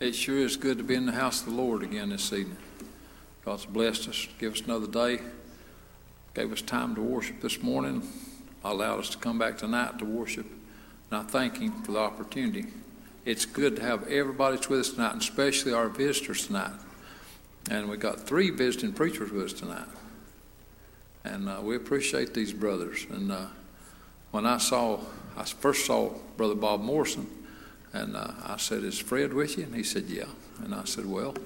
It sure is good to be in the house of the Lord again this evening. God's blessed us, give us another day, gave us time to worship this morning, allowed us to come back tonight to worship, and I thank Him for the opportunity. It's good to have everybody that's with us tonight, and especially our visitors tonight. And we got 3 visiting preachers with us tonight. And we appreciate these brothers. And when I first saw Brother Bob Morrison, and I said, "Is Fred with you?" And he said, "Yeah." And I said, "Well,"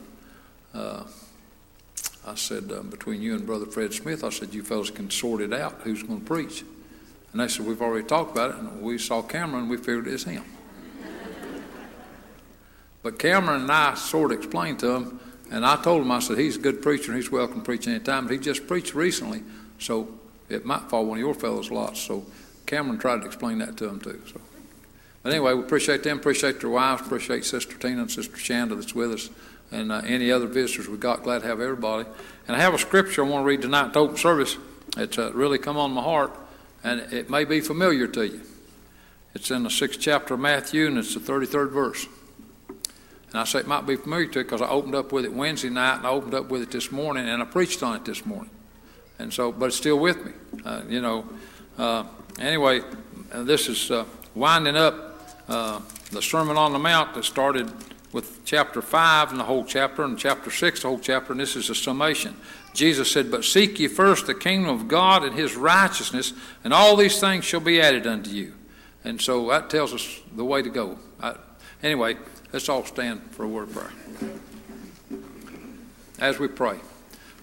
"between you and Brother Fred Smith," I said, "you fellas can sort it out who's going to preach." And they said, "We've already talked about it, and we saw Cameron, and we figured it's him." But Cameron and I sort of explained to him, and I told him, I said, "He's a good preacher, and he's welcome to preach any time. But he just preached recently, so it might fall one of your fellows' lots." So Cameron tried to explain that to him, too. So, but anyway, we appreciate them, appreciate their wives, appreciate Sister Tina and Sister Shanda that's with us, and any other visitors we got. Glad to have everybody. And I have a scripture I want to read tonight to open service. It's really come on my heart, and it may be familiar to you. It's in the 6th chapter of Matthew, and it's the 33rd verse. And I say it might be familiar to you because I opened up with it Wednesday night, and I opened up with it this morning, and I preached on it this morning. And so, but it's still with me, Anyway, this is winding up the Sermon on the Mount that started with chapter 5 and the whole chapter, and chapter 6 the whole chapter, and this is a summation. Jesus said, "But seek ye first the kingdom of God and His righteousness, and all these things shall be added unto you." And so that tells us the way to go. Anyway, let's all stand for a word of prayer. As we pray.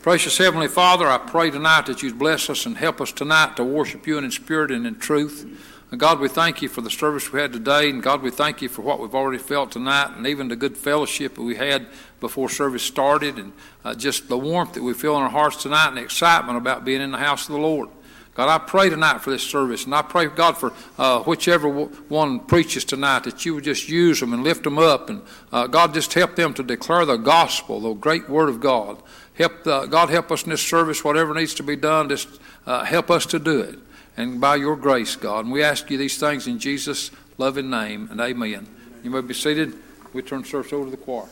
Precious Heavenly Father, I pray tonight that you'd bless us and help us tonight to worship you in spirit and in truth. And God, we thank you for the service we had today, and God, we thank you for what we've already felt tonight, and even the good fellowship that we had before service started, and just the warmth that we feel in our hearts tonight, and the excitement about being in the house of the Lord. God, I pray tonight for this service, and I pray, God, for whichever one preaches tonight, that you would just use them and lift them up, and God, just help them to declare the gospel, the great word of God. God, help us in this service, whatever needs to be done, just help us to do it, and by your grace, God. And we ask you these things in Jesus' loving name, and amen. You may be seated. We turn the service over to the choir.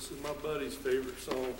This is my buddy's favorite song.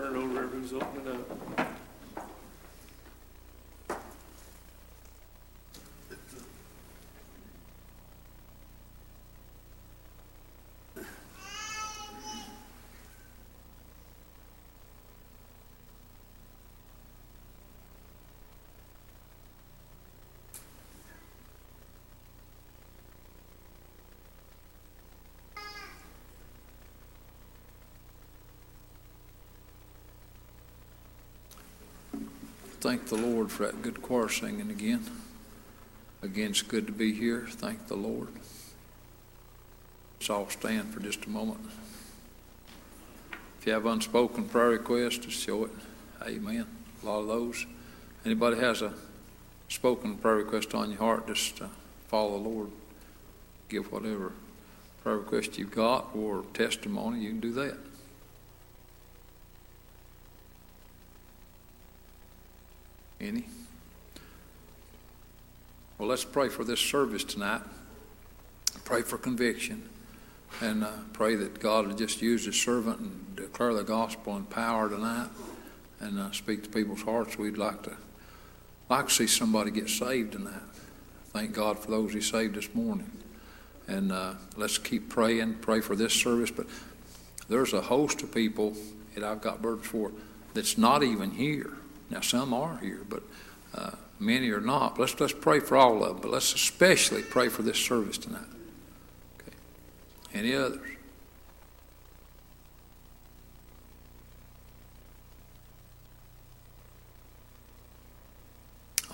turn it over, everybody's opening it up. Thank the Lord for that good choir singing again. Again, it's good to be here. Thank the Lord. Let's all stand for just a moment. If you have unspoken prayer requests, just show it. Amen. A lot of those. Anybody has a spoken prayer request on your heart, just follow the Lord. Give whatever prayer request you've got or testimony, you can do that. Any? Well, let's pray for this service tonight. Pray for conviction and pray that God will just use his servant and declare the gospel in power tonight and speak to people's hearts. We'd like to see somebody get saved tonight. Thank God for those he saved this morning. And let's keep praying. Pray for this service. But there's a host of people that I've got burdens for that's not even here. Now, some are here, but many are not. Let's pray for all of them, but let's especially pray for this service tonight. Okay. Any others?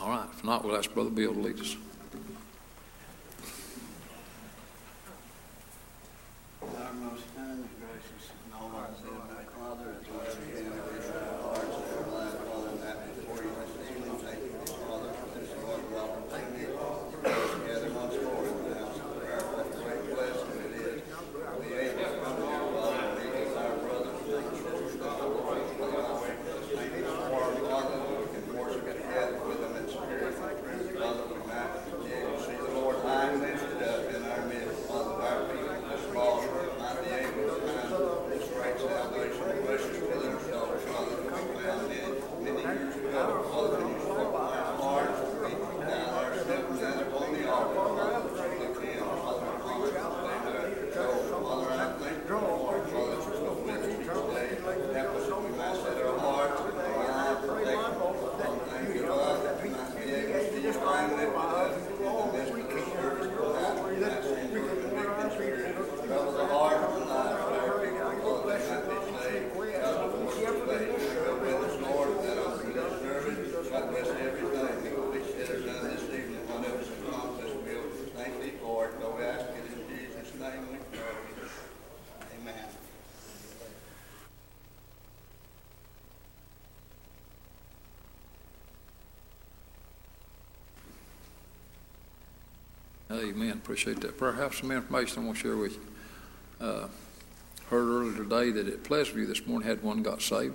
All right. If not, we'll ask Brother Bill to lead us. Amen. Appreciate that prayer. I have some information I want to share with you. Heard earlier today that at Pleasantview this morning had one got saved.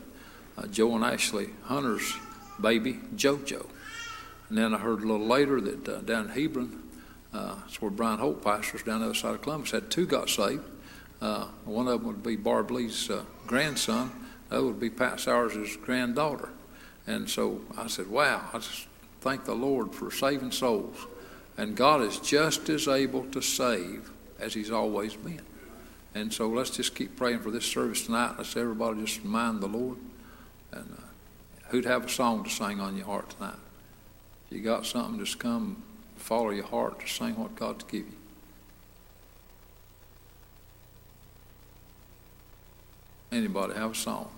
Joe and Ashley Hunter's baby, JoJo. And then I heard a little later that down in Hebron, that's where Brian Holt pastors down the other side of Columbus, had two got saved. One of them would be Barb Lee's grandson. The other would be Pat Sowers' granddaughter. And so I said, wow, I just thank the Lord for saving souls. And God is just as able to save as he's always been. And so let's just keep praying for this service tonight. Let's everybody just mind the Lord. And who'd have a song to sing on your heart tonight? If you got something, just come follow your heart to sing what God's give you. Anybody have a song?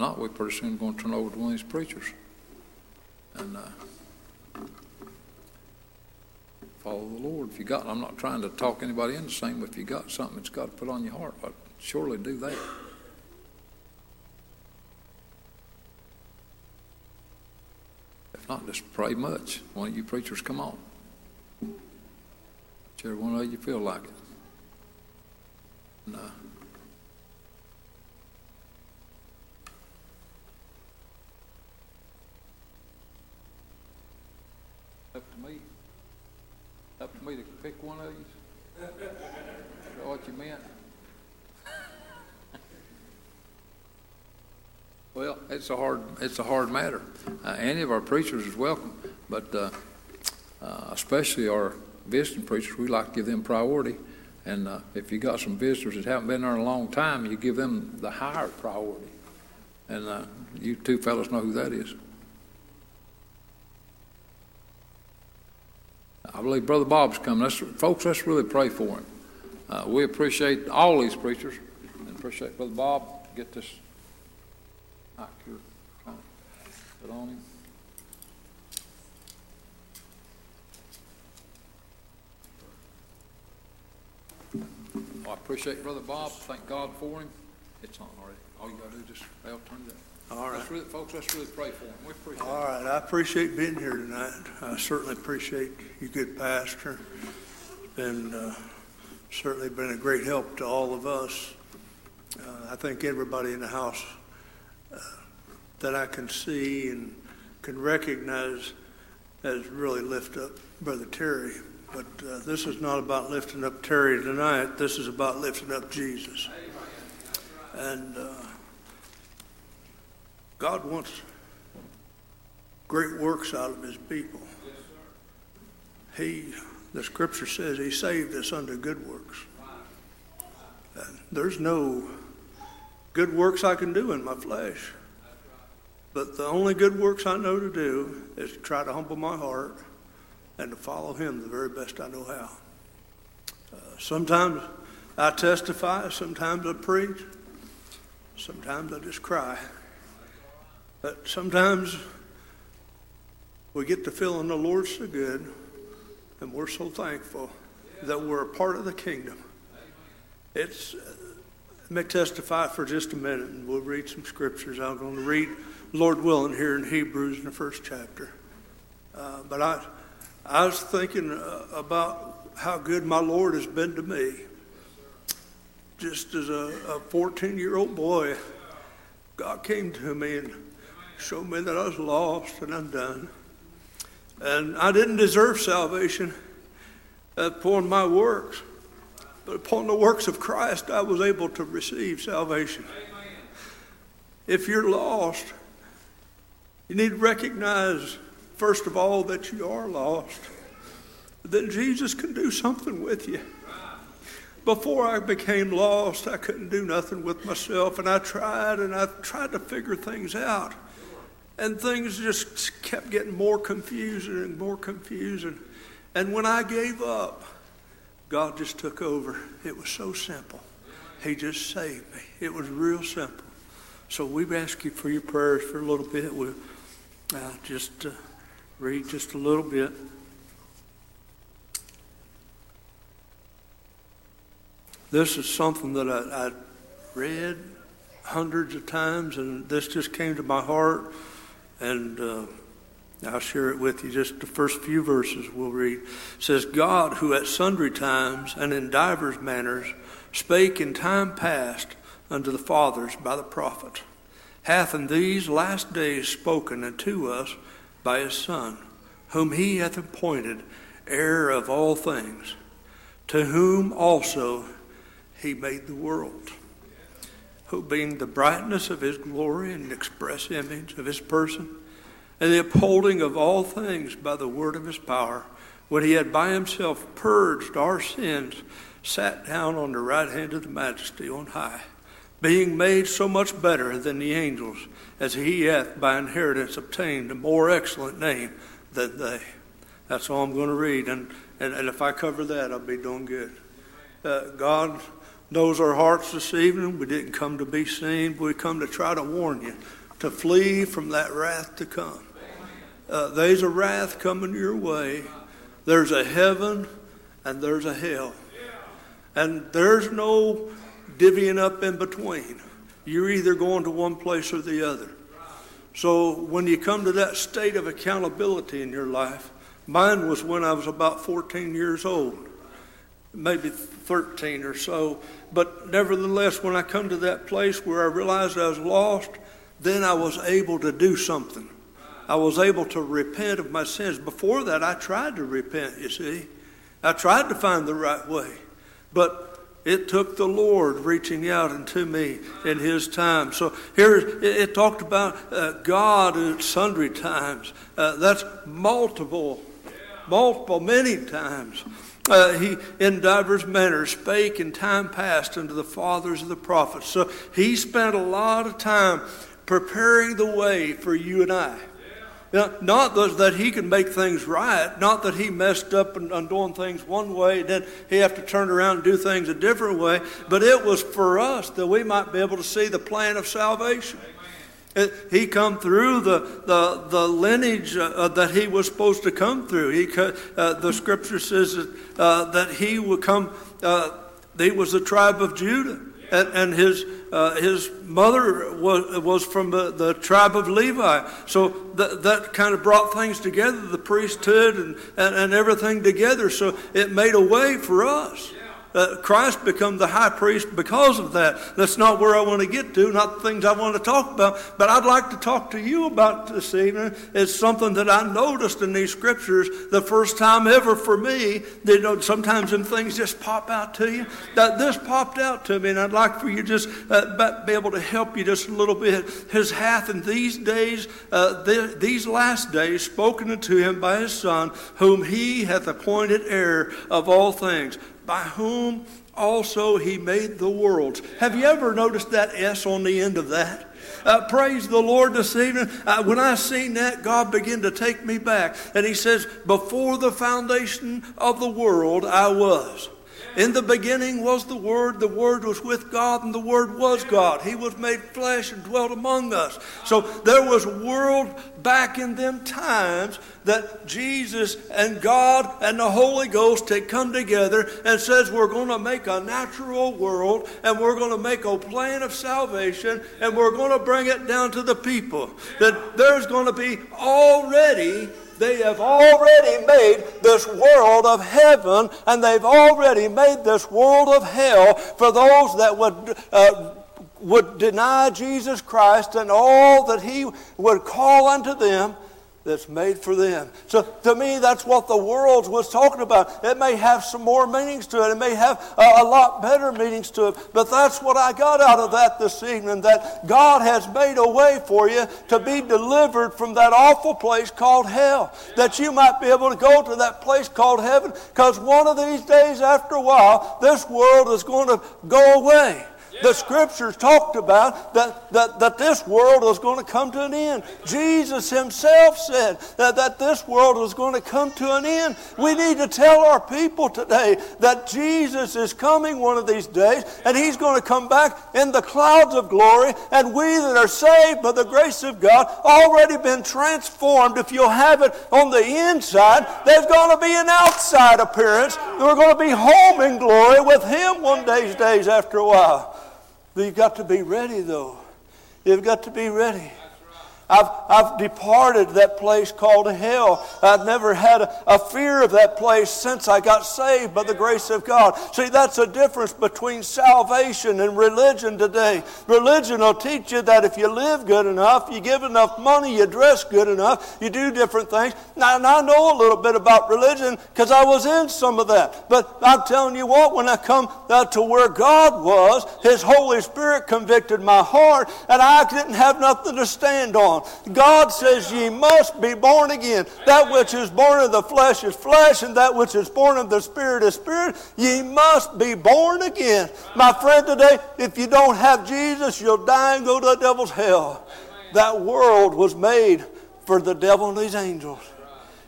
Not, we pretty soon going to turn over to one of these preachers and follow the Lord. If you got, I'm not trying to talk anybody into saying, but if you got something that's got to put on your heart, I'd surely do that. If not, just pray much. One of you preachers, come on. Whichever one of you feel like it. No. me. Up to me to pick one of these? Is that what you meant? Well, it's a hard matter. Any of our preachers is welcome, but especially our visiting preachers, we like to give them priority. And if you got some visitors that haven't been there in a long time, you give them the higher priority. And you two fellas know who that is. I believe Brother Bob's coming. Folks, let's really pray for him. We appreciate all these preachers and appreciate Brother Bob. Get this mic here. Put on him. I appreciate Brother Bob. Thank God for him. It's on already. All you got to do is just turn it up. All right. Let's really pray for him. We appreciate it. All right. I appreciate being here tonight. I certainly appreciate you, good pastor. It's been certainly been a great help to all of us. I think everybody in the house that I can see and can recognize has really lifted up Brother Terry. But this is not about lifting up Terry tonight. This is about lifting up Jesus. And God wants great works out of his people. The scripture says he saved us unto good works. And there's no good works I can do in my flesh. But the only good works I know to do is to try to humble my heart and to follow him the very best I know how. Sometimes I testify, sometimes I preach, sometimes I just cry. But sometimes we get to feeling the Lord's so good, and we're so thankful that we're a part of the kingdom. Let me testify for just a minute, and we'll read some scriptures. I'm going to read, Lord willing, here in Hebrews in the first chapter. But I was thinking about how good my Lord has been to me. Just as a 14-year-old boy, God came to me and showed me that I was lost and undone. And I didn't deserve salvation upon my works, but upon the works of Christ, I was able to receive salvation. If you're lost, you need to recognize, first of all, that you are lost, then Jesus can do something with you. Before I became lost, I couldn't do nothing with myself, and I tried to figure things out. And things just kept getting more confusing and more confusing. And when I gave up, God just took over. It was so simple. He just saved me. It was real simple. So we ask you for your prayers for a little bit. We'll just... read just a little bit. This is something that I read hundreds of times, and this just came to my heart, and I'll share it with you. Just the first few verses we'll read. It says, God, who at sundry times and in divers manners spake in time past unto the fathers by the prophets, hath in these last days spoken unto us by his Son, whom he hath appointed heir of all things, to whom also he made the world, who being the brightness of his glory and express image of his person, and the upholding of all things by the word of his power, when he had by himself purged our sins, sat down on the right hand of the majesty on high, being made so much better than the angels, as he hath by inheritance obtained a more excellent name than they. That's all I'm going to read. And if I cover that, I'll be doing good. God knows our hearts this evening. We didn't come to be seen, but we come to try to warn you to flee from that wrath to come. There's a wrath coming your way. There's a heaven and there's a hell. And there's no divvying up in between. You're either going to one place or the other. So when you come to that state of accountability in your life, mine was when I was about 14 years old, maybe 13 or so. But nevertheless, when I come to that place where I realized I was lost, then I was able to do something. I was able to repent of my sins. Before that, I tried to repent, you see. I tried to find the right way. But it took the Lord reaching out into me in his time. So here it talked about God at sundry times. That's multiple, many times. He in diverse manners spake in time past unto the fathers of the prophets. So he spent a lot of time preparing the way for you and I. Now, not that he can make things right, not that he messed up and doing things one way, and then he have to turn around and do things a different way, but it was for us that we might be able to see the plan of salvation. He come through the lineage that he was supposed to come through. The scripture says that he would come. He was the tribe of Judah, and his mother was from the tribe of Levi. So that kind of brought things together, the priesthood and everything together. So it made a way for us. Christ become the high priest because of that. That's not where I want to get to, not the things I want to talk about, but I'd like to talk to you about this evening. It's something that I noticed in these scriptures the first time ever for me. You know, sometimes them things just pop out to you. This popped out to me, and I'd like for you just be able to help you just a little bit. His hath in these days, these last days, spoken unto him by his Son, whom he hath appointed heir of all things, by whom also he made the worlds. Have you ever noticed that S on the end of that? Praise the Lord this evening. When I seen that, God began to take me back. And he says, before the foundation of the world, I was. In the beginning was the Word was with God, and the Word was God. He was made flesh and dwelt among us. So there was a world back in them times that Jesus and God and the Holy Ghost had come together and says, we're going to make a natural world, and we're going to make a plan of salvation, and we're going to bring it down to the people. That there's going to be already... They have already made this world of heaven, and they've already made this world of hell for those that would deny Jesus Christ and all that he would call unto them. That's made for them. So to me, that's what the world was talking about. It may have some more meanings to it. It may have a lot better meanings to it. But that's what I got out of that this evening, that God has made a way for you to be delivered from that awful place called hell, that you might be able to go to that place called heaven, because one of these days after a while, this world is going to go away. The scriptures talked about that this world was going to come to an end. Jesus himself said that this world was going to come to an end. We need to tell our people today that Jesus is coming one of these days, and he's going to come back in the clouds of glory, and we that are saved by the grace of God already been transformed. If you'll have it on the inside, there's going to be an outside appearance. We're going to be home in glory with him one days after a while. You've got to be ready, though. You've got to be ready. I've departed that place called hell. I've never had a fear of that place since I got saved by the grace of God. See, that's the difference between salvation and religion today. Religion will teach you that if you live good enough, you give enough money, you dress good enough, you do different things. Now, and I know a little bit about religion because I was in some of that. But I'm telling you what, when I come to where God was, his Holy Spirit convicted my heart, and I didn't have nothing to stand on. God says, ye must be born again. That which is born of the flesh is flesh, and that which is born of the Spirit is spirit. Ye must be born again. My friend, today, if you don't have Jesus, you'll die and go to the devil's hell. That world was made for the devil and his angels.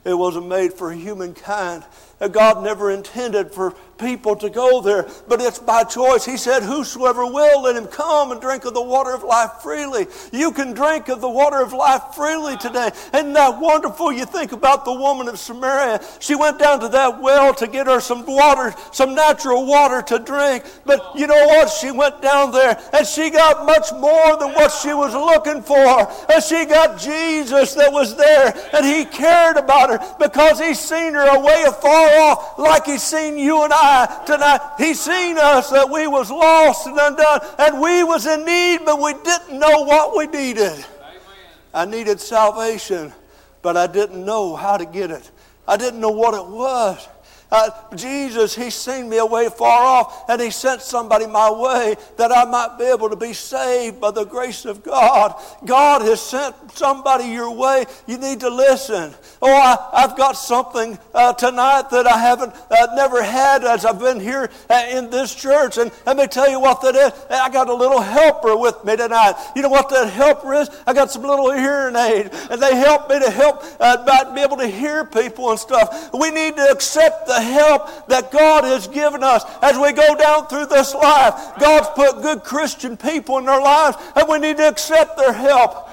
It wasn't made for humankind. God never intended for people to go there, but it's by choice. He said, whosoever will, let him come and drink of the water of life freely. You can drink of the water of life freely today. Isn't that wonderful? You think about the woman of Samaria. She went down to that well to get her some water, some natural water to drink. But you know what? She went down there and she got much more than what she was looking for. And she got Jesus that was there, and he cared about her because he seen her away afar off like he's seen you and I tonight. He seen us that we was lost and undone, and we was in need, but we didn't know what we needed. Amen. I needed salvation. but I didn't know how to get it. I didn't know what it was. Jesus, He seen me away far off, and He sent somebody my way that I might be able to be saved by the grace of God. God has sent somebody your way. You need to listen. Oh, I've got something tonight that I haven't never had as I've been here in this church. And let me tell you what that is. I got a little helper with me tonight. You know what that helper is? I got some little hearing aids, and they help me to help be able to hear people and stuff. We need to accept the help that God has given us as we go down through this life. God's put good Christian people in our lives, and we need to accept their help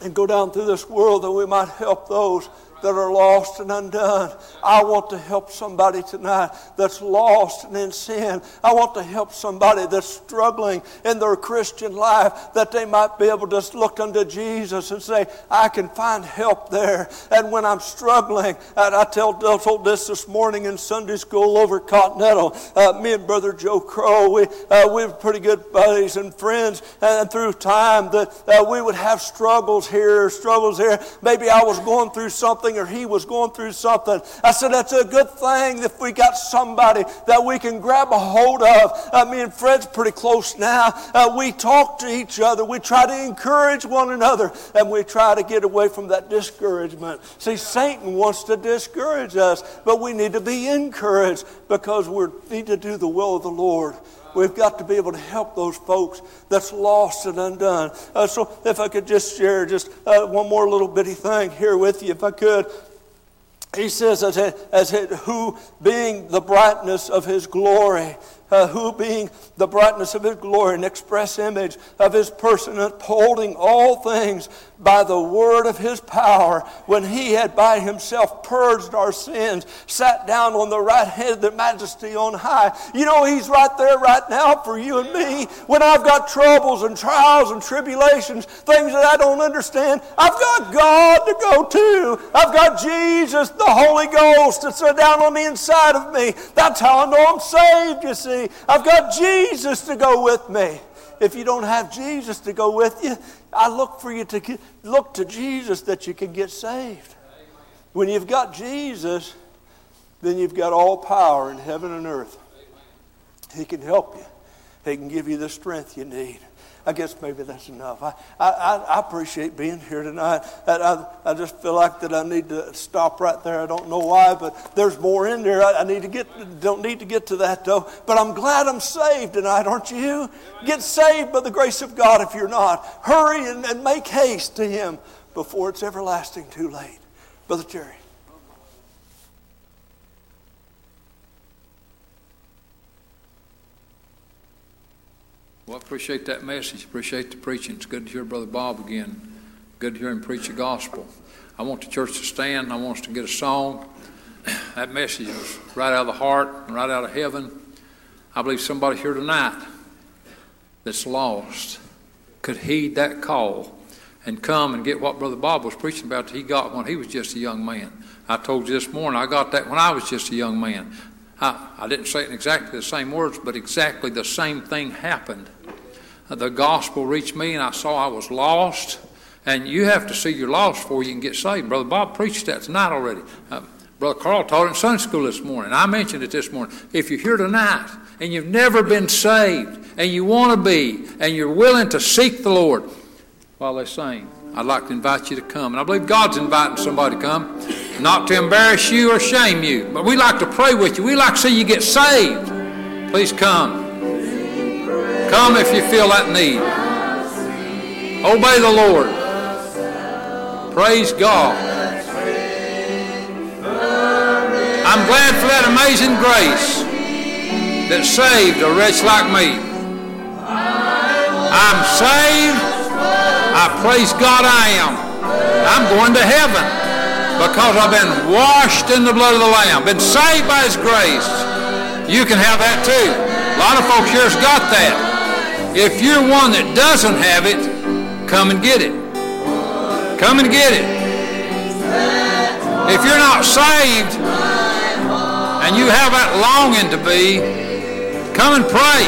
and go down through this world that we might help those that are lost and undone. I want to help somebody tonight that's lost and in sin. I want to help somebody that's struggling in their Christian life, that they might be able to look unto Jesus and say, I can find help there. And when I'm struggling, and I told this morning in Sunday school over Continental, me and Brother Joe Crow, we were pretty good buddies and friends, and through time that we would have struggles here. Maybe I was going through something or he was going through something. I said, that's a good thing if we got somebody that we can grab a hold of. Me and Fred's pretty close now. We talk to each other. We try to encourage one another, and we try to get away from that discouragement. See, Satan wants to discourage us, but we need to be encouraged because we need to do the will of the Lord. We've got to be able to help those folks that's lost and undone. So if I could just share one more little bitty thing here with you, if I could. He says, who being the brightness of His glory, who being the brightness of His glory and express image of His person, upholding all things by the word of His power, when He had by Himself purged our sins, sat down on the right hand of the majesty on high. You know, He's right there right now for you and me. When I've got troubles and trials and tribulations, things that I don't understand, I've got God to go to. I've got Jesus, the Holy Ghost, that's down on the inside of me. That's how I know I'm saved, you see. I've got Jesus to go with me. If you don't have Jesus to go with you, I look for you to look to Jesus that you can get saved. When you've got Jesus, then you've got all power in heaven and earth. He can help you. He can give you the strength you need. I guess maybe that's enough. I appreciate being here tonight. I just feel like that I need to stop right there. I don't know why, but there's more in there. I need to don't need to get to that though. But I'm glad I'm saved tonight, aren't you? Get saved by the grace of God if you're not. Hurry and make haste to Him before it's everlasting too late. Brother Terry. Well, I appreciate that message. Appreciate the preaching. It's good to hear Brother Bob again. Good to hear him preach the gospel. I want the church to stand. I want us to get a song. That message was right out of the heart and right out of heaven. I believe somebody here tonight that's lost could heed that call and come and get what Brother Bob was preaching about that he got when he was just a young man. I told you this morning, I got that when I was just a young man. I didn't say it in exactly the same words, but exactly the same thing happened. The gospel reached me, and I saw I was lost. And you have to see you're lost before you can get saved. Brother Bob preached that tonight already. Brother Carl taught it in Sunday school this morning. I mentioned it this morning. If you're here tonight and you've never been saved and you want to be and you're willing to seek the Lord while they sing, I'd like to invite you to come. And I believe God's inviting somebody to come, not to embarrass you or shame you, but we like to pray with you. We like to see you get saved. Please come. Come if you feel that need. Obey the Lord. Praise God. I'm glad for that amazing grace that saved a wretch like me. I'm saved. I praise God I am. I'm going to heaven because I've been washed in the blood of the Lamb, been saved by His grace. You can have that too. A lot of folks here's got that. If you're one that doesn't have it, come and get it. Come and get it. If you're not saved and you have that longing to be, come and pray.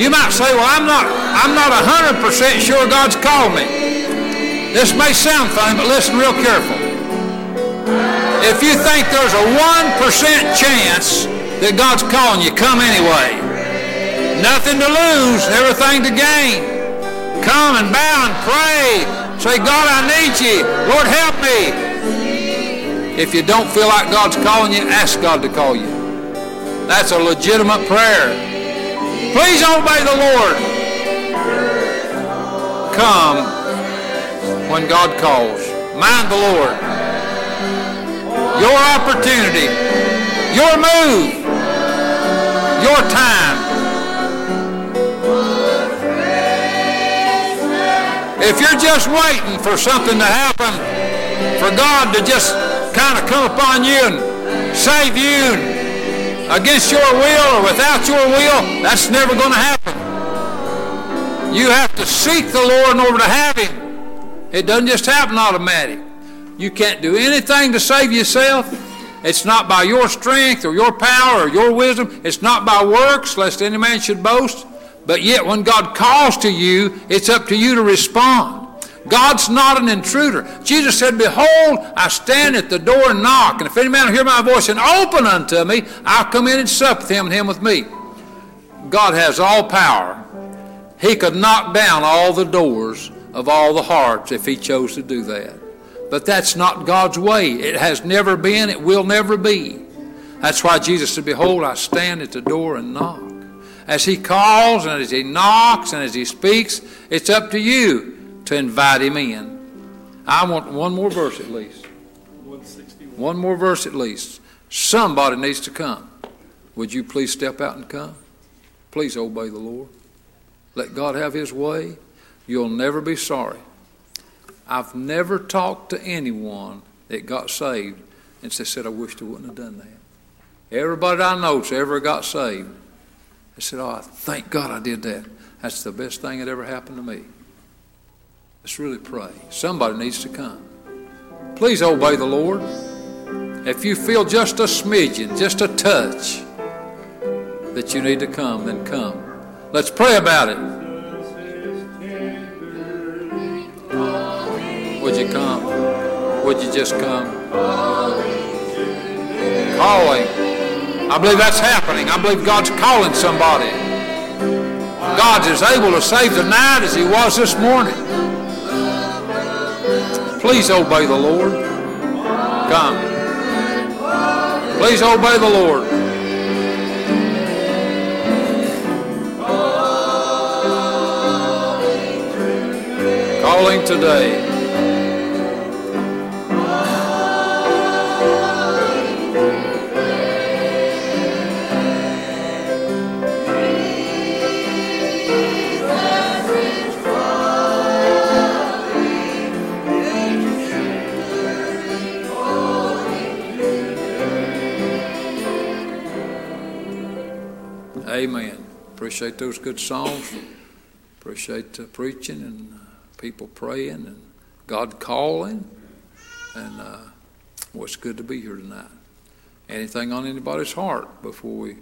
You might say, well, I'm not 100% sure God's called me. This may sound funny, but listen real careful. If you think there's a 1% chance that God's calling you, come anyway. Nothing to lose, everything to gain. Come and bow and pray. Say, God, I need you. Lord, help me. If you don't feel like God's calling you, ask God to call you. That's a legitimate prayer. Please obey the Lord. Come when God calls. Mind the Lord. Your opportunity, your move, your time. If you're just waiting for something to happen, for God to just kind of come upon you and save you against your will or without your will, that's never going to happen. You have to seek the Lord in order to have Him. It doesn't just happen automatic. You can't do anything to save yourself. It's not by your strength or your power or your wisdom. It's not by works, lest any man should boast. But yet when God calls to you, it's up to you to respond. God's not an intruder. Jesus said, "Behold, I stand at the door and knock. And if any man will hear my voice and open unto me, I'll come in and sup with him and him with me." God has all power. He could knock down all the doors of all the hearts if he chose to do that. But that's not God's way. It has never been. It will never be. That's why Jesus said, "Behold, I stand at the door and knock." As he calls and as he knocks and as he speaks, it's up to you to invite him in. I want one more verse at least. 161. One more verse at least. Somebody needs to come. Would you please step out and come? Please obey the Lord. Let God have his way. You'll never be sorry. I've never talked to anyone that got saved and said, "I wish I wouldn't have done that." Everybody I know that's ever got saved, I said, "Oh, thank God I did that. That's the best thing that ever happened to me." Let's really pray. Somebody needs to come. Please obey the Lord. If you feel just a smidgen, just a touch, that you need to come, then come. Let's pray about it. Would you come? Would you just come? Calling. I believe that's happening. I believe God's calling somebody. God is able to save tonight as he was this morning. Please obey the Lord. Come. Please obey the Lord. Calling today. Amen. Appreciate those good songs. Appreciate the preaching and people praying and God calling. And well, it's good to be here tonight. Anything on anybody's heart before we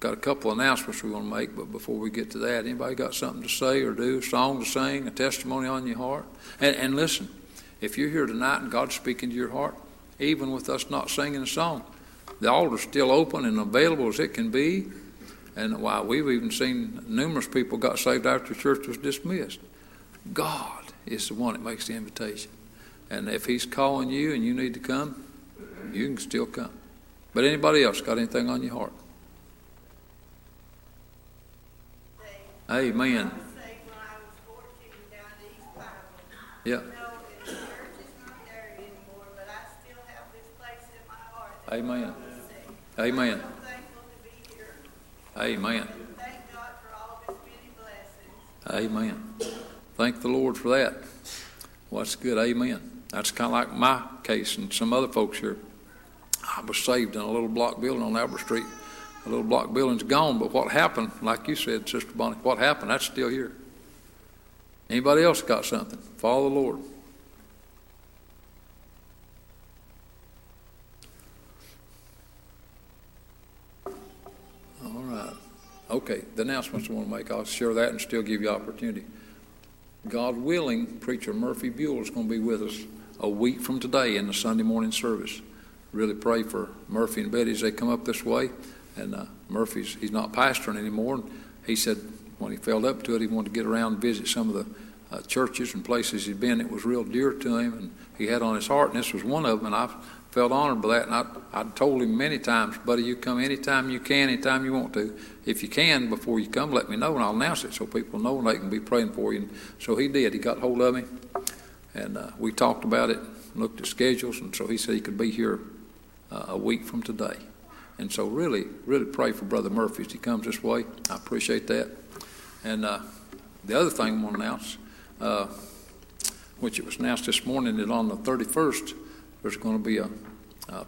got a couple announcements we want to make, but before we get to that, anybody got something to say or do, a song to sing, a testimony on your heart? And listen, if you're here tonight and God's speaking to your heart, even with us not singing a song, the altar's still open and available as it can be. And why, we've even seen numerous people got saved after church was dismissed. God is the one that makes the invitation. And if he's calling you and you need to come, you can still come. But anybody else got anything on your heart? Amen. Yeah. Amen. Amen. Amen. Thank God for all of his many blessings. Amen. Thank the Lord for that. Well, that's good. Amen. That's kind of like my case and some other folks here. I was saved in a little block building on Albert Street. The little block building's gone, but what happened, like you said, Sister Bonnie, what happened, that's still here. Anybody else got something? Follow the Lord. Okay, the announcements I want to make, I'll share that and still give you opportunity. God willing, Preacher Murphy Buell is going to be with us a week from today in the Sunday morning service. Really pray for Murphy and Betty as they come up this way. And Murphy's not pastoring anymore. And he said when he felt up to it, he wanted to get around and visit some of the churches and places he'd been. It was real dear to him, and he had on his heart, and this was one of them. And I felt honored by that. And I told him many times, buddy, you come anytime you can, anytime you want to. If you can, before you come, let me know, and I'll announce it so people know and they can be praying for you. And so he did. He got hold of me, and we talked about it, looked at schedules, and so he said he could be here a week from today. And so really, really pray for Brother Murphy as he comes this way. I appreciate that. And the other thing I want to announce, which it was announced this morning, that on the 31st, there's going to be a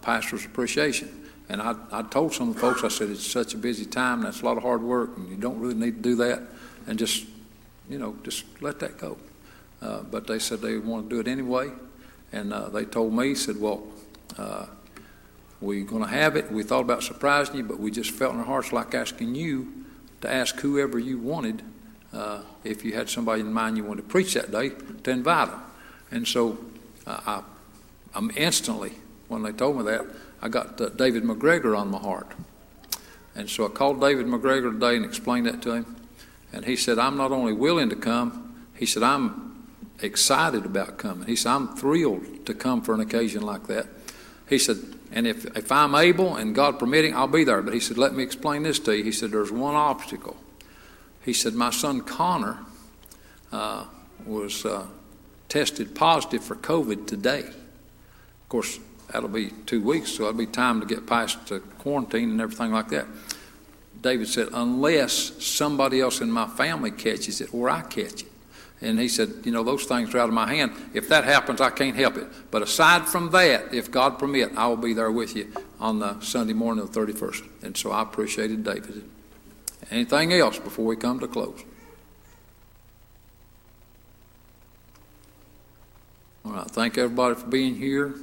pastor's appreciation. And I told some of the folks, I said, it's such a busy time, and that's a lot of hard work, and you don't really need to do that. And just let that go. But they said they want to do it anyway. And they told me, said, well, we're going to have it. We thought about surprising you, but we just felt in our hearts like asking you to ask whoever you wanted, if you had somebody in mind you wanted to preach that day, to invite them. And so I'm instantly, when they told me that, I got David McGregor on my heart. And so I called David McGregor today and explained that to him. And he said, I'm not only willing to come, he said, I'm excited about coming. He said, I'm thrilled to come for an occasion like that. He said, and if I'm able and God permitting, I'll be there. But he said, let me explain this to you. He said, there's one obstacle. He said, my son Connor was tested positive for COVID today. Of course, that'll be 2 weeks, so it'll be time to get past quarantine and everything like that. David said, unless somebody else in my family catches it or I catch it. And he said, those things are out of my hand. If that happens, I can't help it. But aside from that, if God permit, I will be there with you on the Sunday morning of the 31st. And so I appreciated David. Anything else before we come to close? All right, thank everybody for being here.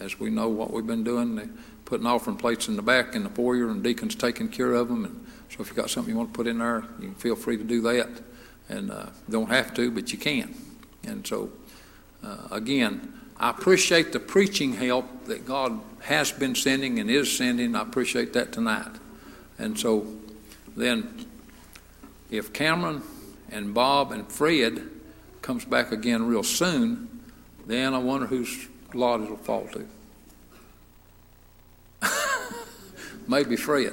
As we know what we've been doing, they putting offering plates in the back in the foyer, and deacons taking care of them. And so if you got something you want to put in there, you can feel free to do that. And don't have to, but you can. And so, again, I appreciate the preaching help that God has been sending and is sending. I appreciate that tonight. And so then if Cameron and Bob and Fred comes back again real soon, then I wonder whose lot it'll fall to. Maybe Fred.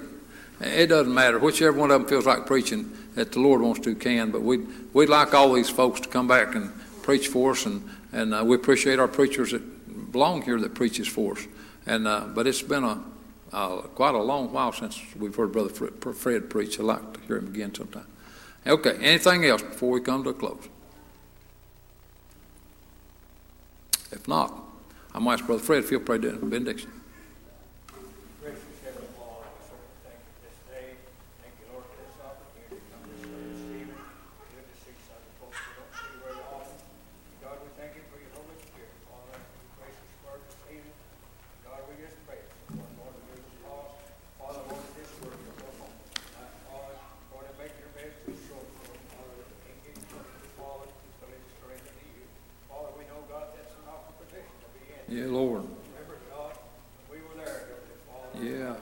It doesn't matter. Whichever one of them feels like preaching that the Lord wants to can, but we'd like all these folks to come back and preach for us, and we appreciate our preachers that belong here that preaches for us. And but it's been quite a long while since we've heard Brother Fred preach. I'd like to hear him again sometime. Okay, anything else before we come to a close? If not, I'm going to ask Brother Fred if he'll pray the benediction. Yeah, Lord. Yeah.